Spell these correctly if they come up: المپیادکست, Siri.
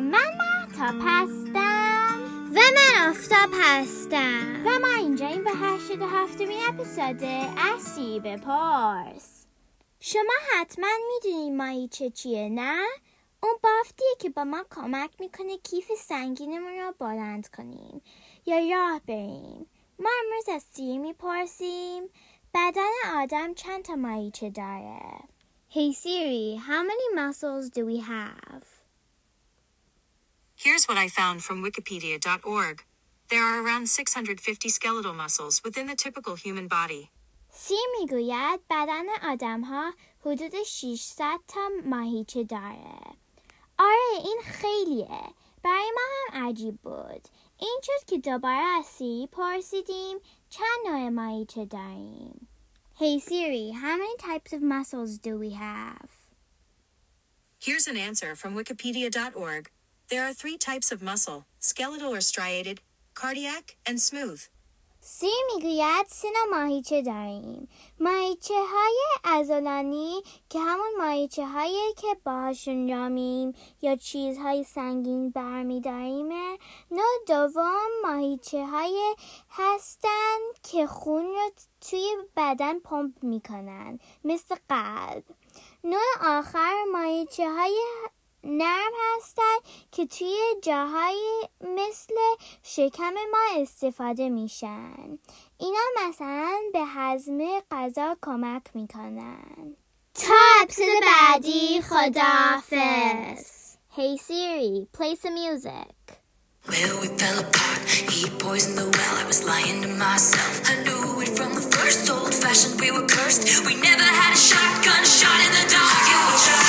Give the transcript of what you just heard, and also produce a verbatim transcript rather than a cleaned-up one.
من محتاب هستم و من آفتاب هستم و ما اینجا این به هشتاد و هفتمین اپیزود اسیب پارس. شما حتما میدونید ماهیچه چیه، نه؟ اون بافتیه که با ما کمک میکنه کیف سنگینمون رو بلند کنیم یا راه بریم. ما امروز از سیری میپرسیم بدن آدم چند تا ماهیچه داره؟ Hey Siri, how many muscles do we have? Here's what I found from wikipedia dot org. There are around six hundred fifty skeletal muscles within the typical human body. سی میگوید بدن آدم ها حدود ششصد تا ماهیچه داره. آره این خیلیه. برای ما هم عجیب بود. این چیز که دوباره از سیری پرسیدیم چند نوع ماهیچه داریم. Hey Siri, how many types of muscles do we have? Here's an answer from wikipedia dot org. There are three types of muscle, skeletal or striated, cardiac, and smooth. سی میگوید سه نوع ماهیچه داریم. ماهیچه های عضلانی که همون ماهیچه هایی که باهاشون رامیم یا چیزهای سنگین برمی داریمه. نوع دوم ماهیچه های هستن که خون رو توی بدن پمپ میکنن مثل قلب. نوع آخر ماهیچه های نرم هستن که توی جاهای مثل شکم ما استفاده میشن. اینا مثلا به هضم غذا کمک میکنن. تا اپیزود بعدی خداحافظ. Hey Siri, play some music. Well, we fell apart. He poisoned the well. I was lying to myself. I knew it from the first. Old fashioned, we were cursed. We never had a shotgun shot in the dark. You were shot.